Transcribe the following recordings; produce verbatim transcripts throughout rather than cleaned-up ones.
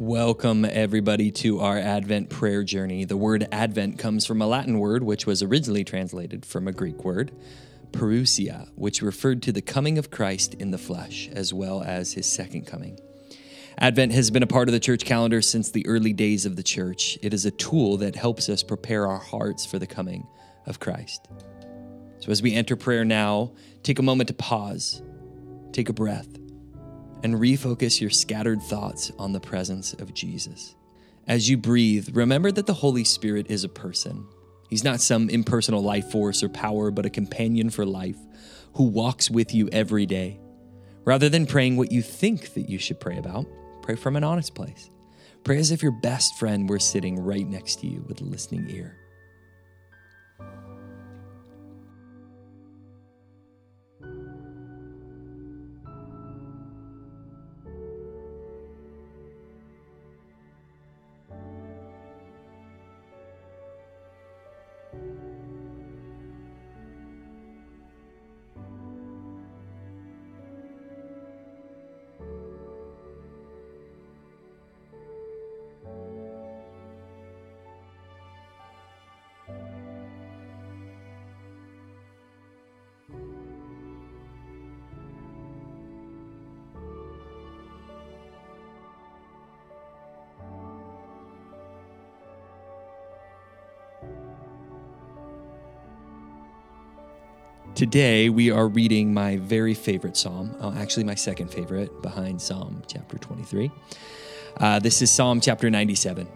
Welcome, everybody, to our Advent prayer journey. The word Advent comes from a Latin word, which was originally translated from a Greek word, parousia, which referred to the coming of Christ in the flesh, as well as his second coming. Advent has been a part of the church calendar since the early days of the church. It is a tool that helps us prepare our hearts for the coming of Christ. So as we enter prayer now, take a moment to pause, take a breath, and refocus your scattered thoughts on the presence of Jesus. As you breathe, remember that the Holy Spirit is a person. He's not some impersonal life force or power, but a companion for life who walks with you every day. Rather than praying what you think that you should pray about, pray from an honest place. Pray as if your best friend were sitting right next to you with a listening ear. Today, we are reading my very favorite psalm, oh, actually my second favorite, behind Psalm chapter twenty-three. Uh, this is Psalm chapter ninety-seven.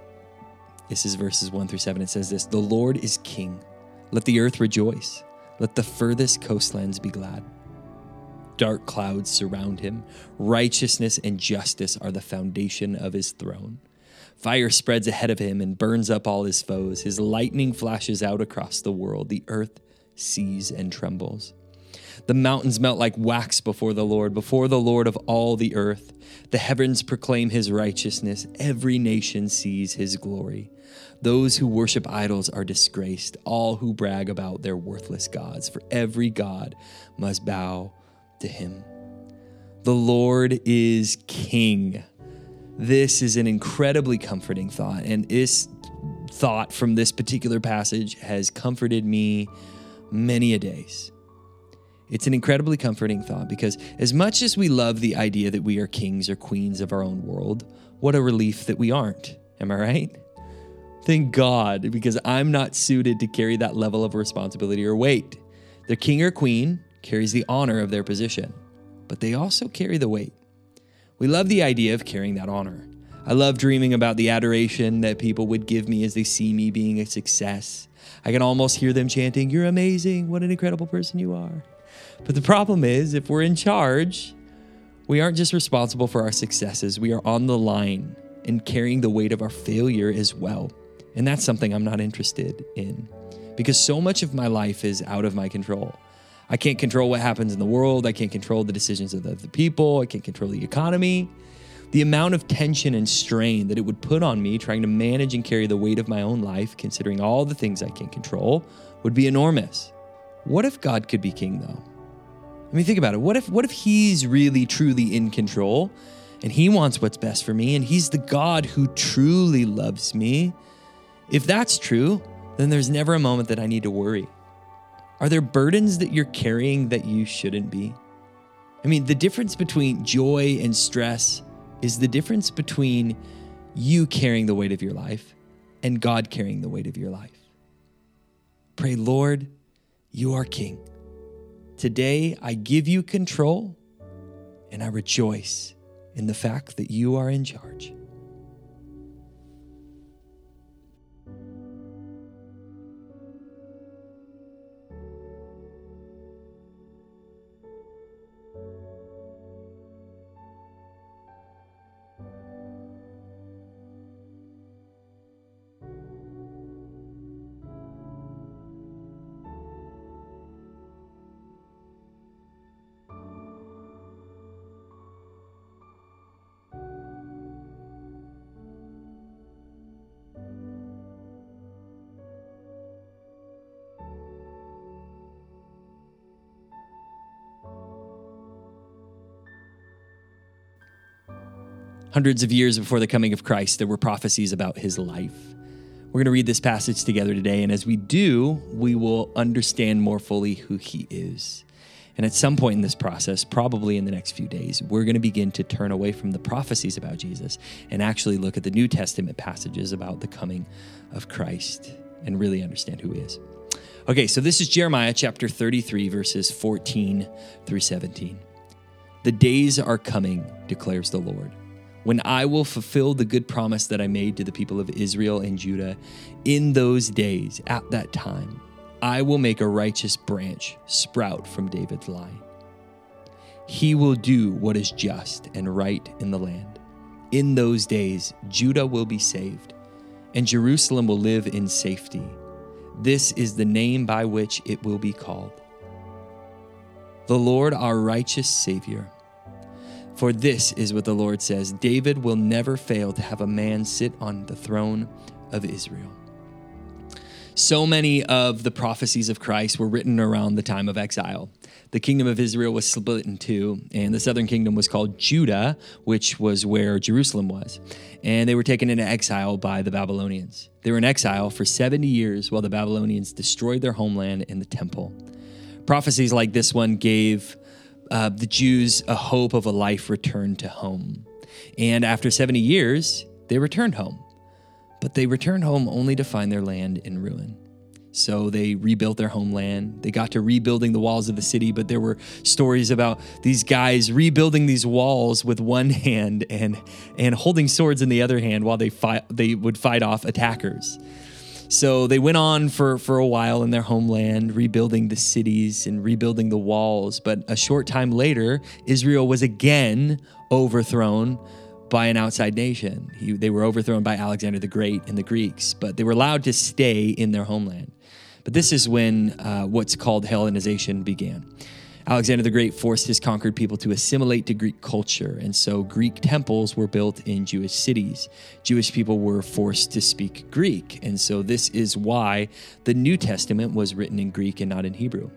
This is verses one through seven. It says this: "The Lord is king. Let the earth rejoice. Let the furthest coastlands be glad. Dark clouds surround him. Righteousness and justice are the foundation of his throne. Fire spreads ahead of him and burns up all his foes. His lightning flashes out across the world. The earth sees and trembles. The mountains melt like wax before the Lord, before the Lord of all the earth. The heavens proclaim his righteousness. Every nation sees his glory. Those who worship idols are disgraced, all who brag about their worthless gods, for every god must bow to him." The Lord is king. This is an incredibly comforting thought, and this thought from this particular passage has comforted me many a days. It's an incredibly comforting thought, because as much as we love the idea that we are kings or queens of our own world, what a relief that we aren't. Am I right? Thank God, because I'm not suited to carry that level of responsibility or weight. The king or queen carries the honor of their position, but they also carry the weight. We love the idea of carrying that honor. I love dreaming about the adoration that people would give me as they see me being a success. I can almost hear them chanting, "You're amazing, what an incredible person you are." But the problem is, if we're in charge, we aren't just responsible for our successes. We are on the line and carrying the weight of our failure as well. And that's something I'm not interested in, because so much of my life is out of my control. I can't control what happens in the world. I can't control the decisions of the people. I can't control the economy. The amount of tension and strain that it would put on me trying to manage and carry the weight of my own life, considering all the things I can control, would be enormous. What if God could be king, though? I mean, think about it. What if, what if he's really, truly in control, and he wants what's best for me, and he's the God who truly loves me? If that's true, then there's never a moment that I need to worry. Are there burdens that you're carrying that you shouldn't be? I mean, the difference between joy and stress is the difference between you carrying the weight of your life and God carrying the weight of your life. Pray, "Lord, you are king. Today I give you control, and I rejoice in the fact that you are in charge." Hundreds of years before the coming of Christ, there were prophecies about his life. We're going to read this passage together today, and as we do, we will understand more fully who he is. And at some point in this process, probably in the next few days, we're going to begin to turn away from the prophecies about Jesus and actually look at the New Testament passages about the coming of Christ and really understand who he is. Okay, so this is Jeremiah chapter thirty-three, verses fourteen through seventeen. The days are coming, declares the Lord, when I will fulfill the good promise that I made to the people of Israel and Judah. In those days, at that time, I will make a righteous branch sprout from David's line. He will do what is just and right in the land. In those days, Judah will be saved, and Jerusalem will live in safety. This is the name by which it will be called: the Lord, our righteous Savior. For this is what the Lord says: David will never fail to have a man sit on the throne of Israel. So many of the prophecies of Christ were written around the time of exile. The kingdom of Israel was split in two, and the southern kingdom was called Judah, which was where Jerusalem was. And they were taken into exile by the Babylonians. They were in exile for seventy years while the Babylonians destroyed their homeland and the temple. Prophecies like this one gave uh, the Jews a hope of a life returned to home. And after seventy years, they returned home. But they returned home only to find their land in ruin. So they rebuilt their homeland. They got to rebuilding the walls of the city, but there were stories about these guys rebuilding these walls with one hand and and holding swords in the other hand while they fight, they would fight off attackers. So they went on for, for a while in their homeland, rebuilding the cities and rebuilding the walls. But a short time later, Israel was again overthrown by an outside nation. He, they were overthrown by Alexander the Great and the Greeks, but they were allowed to stay in their homeland. But this is when uh, what's called Hellenization began. Alexander the Great forced his conquered people to assimilate to Greek culture, and so Greek temples were built in Jewish cities. Jewish people were forced to speak Greek, and so this is why the New Testament was written in Greek and not in Hebrew.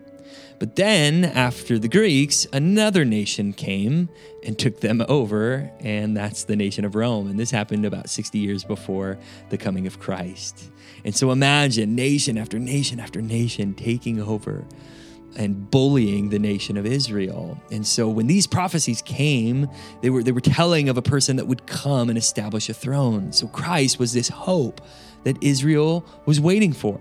But then, after the Greeks, another nation came and took them over, and that's the nation of Rome. And this happened about sixty years before the coming of Christ. And so imagine nation after nation after nation taking over and bullying the nation of Israel. And so when these prophecies came, they were, they were telling of a person that would come and establish a throne. So Christ was this hope that Israel was waiting for.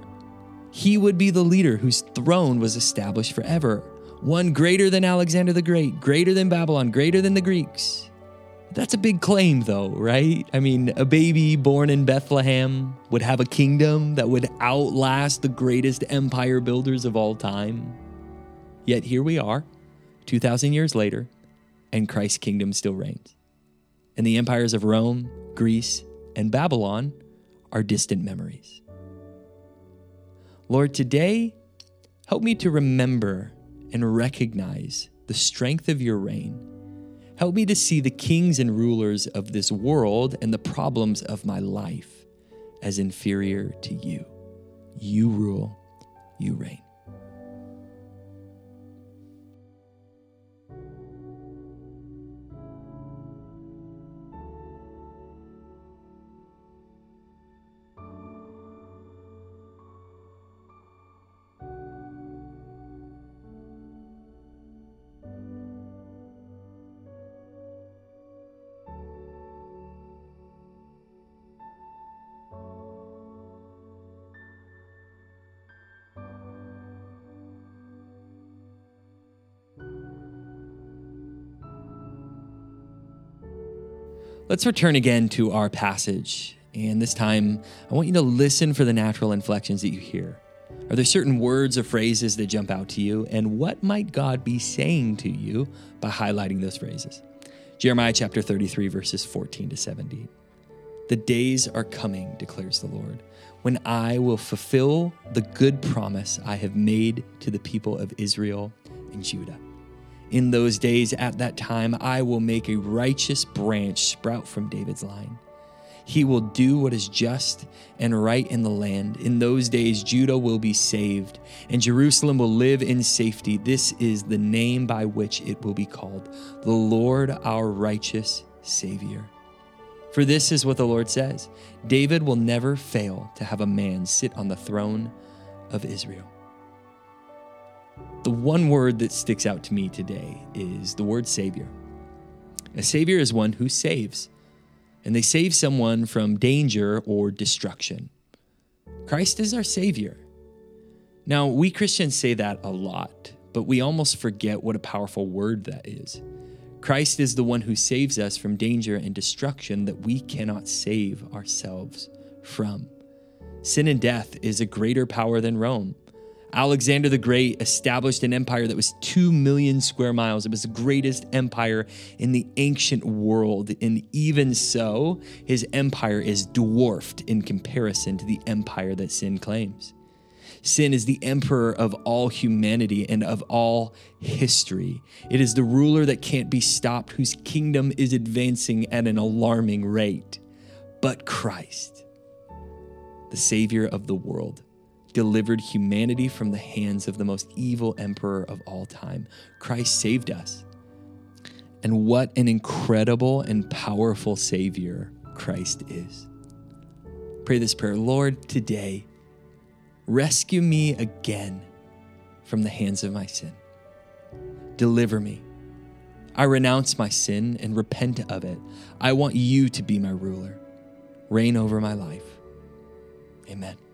He would be the leader whose throne was established forever. One greater than Alexander the Great, greater than Babylon, greater than the Greeks. That's a big claim though, right? I mean, a baby born in Bethlehem would have a kingdom that would outlast the greatest empire builders of all time. Yet here we are, two thousand years later, and Christ's kingdom still reigns. And the empires of Rome, Greece, and Babylon are distant memories. Lord, today, help me to remember and recognize the strength of your reign. Help me to see the kings and rulers of this world and the problems of my life as inferior to you. You rule, you reign. Let's return again to our passage, and this time I want you to listen for the natural inflections that you hear. Are there certain words or phrases that jump out to you, and what might God be saying to you by highlighting those phrases? Jeremiah chapter thirty-three, verses fourteen to seventeen. The days are coming, declares the Lord, when I will fulfill the good promise I have made to the people of Israel and Judah. In those days, at that time, I will make a righteous branch sprout from David's line. He will do what is just and right in the land. In those days, Judah will be saved, and Jerusalem will live in safety. This is the name by which it will be called: the Lord, our righteous Savior. For this is what the Lord says, David will never fail to have a man sit on the throne of Israel. The one word that sticks out to me today is the word Savior. A Savior is one who saves, and they save someone from danger or destruction. Christ is our Savior. Now, we Christians say that a lot, but we almost forget what a powerful word that is. Christ is the one who saves us from danger and destruction that we cannot save ourselves from. Sin and death is a greater power than Rome. Alexander the Great established an empire that was two million square miles. It was the greatest empire in the ancient world. And even so, his empire is dwarfed in comparison to the empire that sin claims. Sin is the emperor of all humanity and of all history. It is the ruler that can't be stopped, whose kingdom is advancing at an alarming rate. But Christ, the Savior of the world, delivered humanity from the hands of the most evil emperor of all time. Christ saved us. And what an incredible and powerful Savior Christ is. Pray this prayer. Lord, today, rescue me again from the hands of my sin. Deliver me. I renounce my sin and repent of it. I want you to be my ruler. Reign over my life. Amen.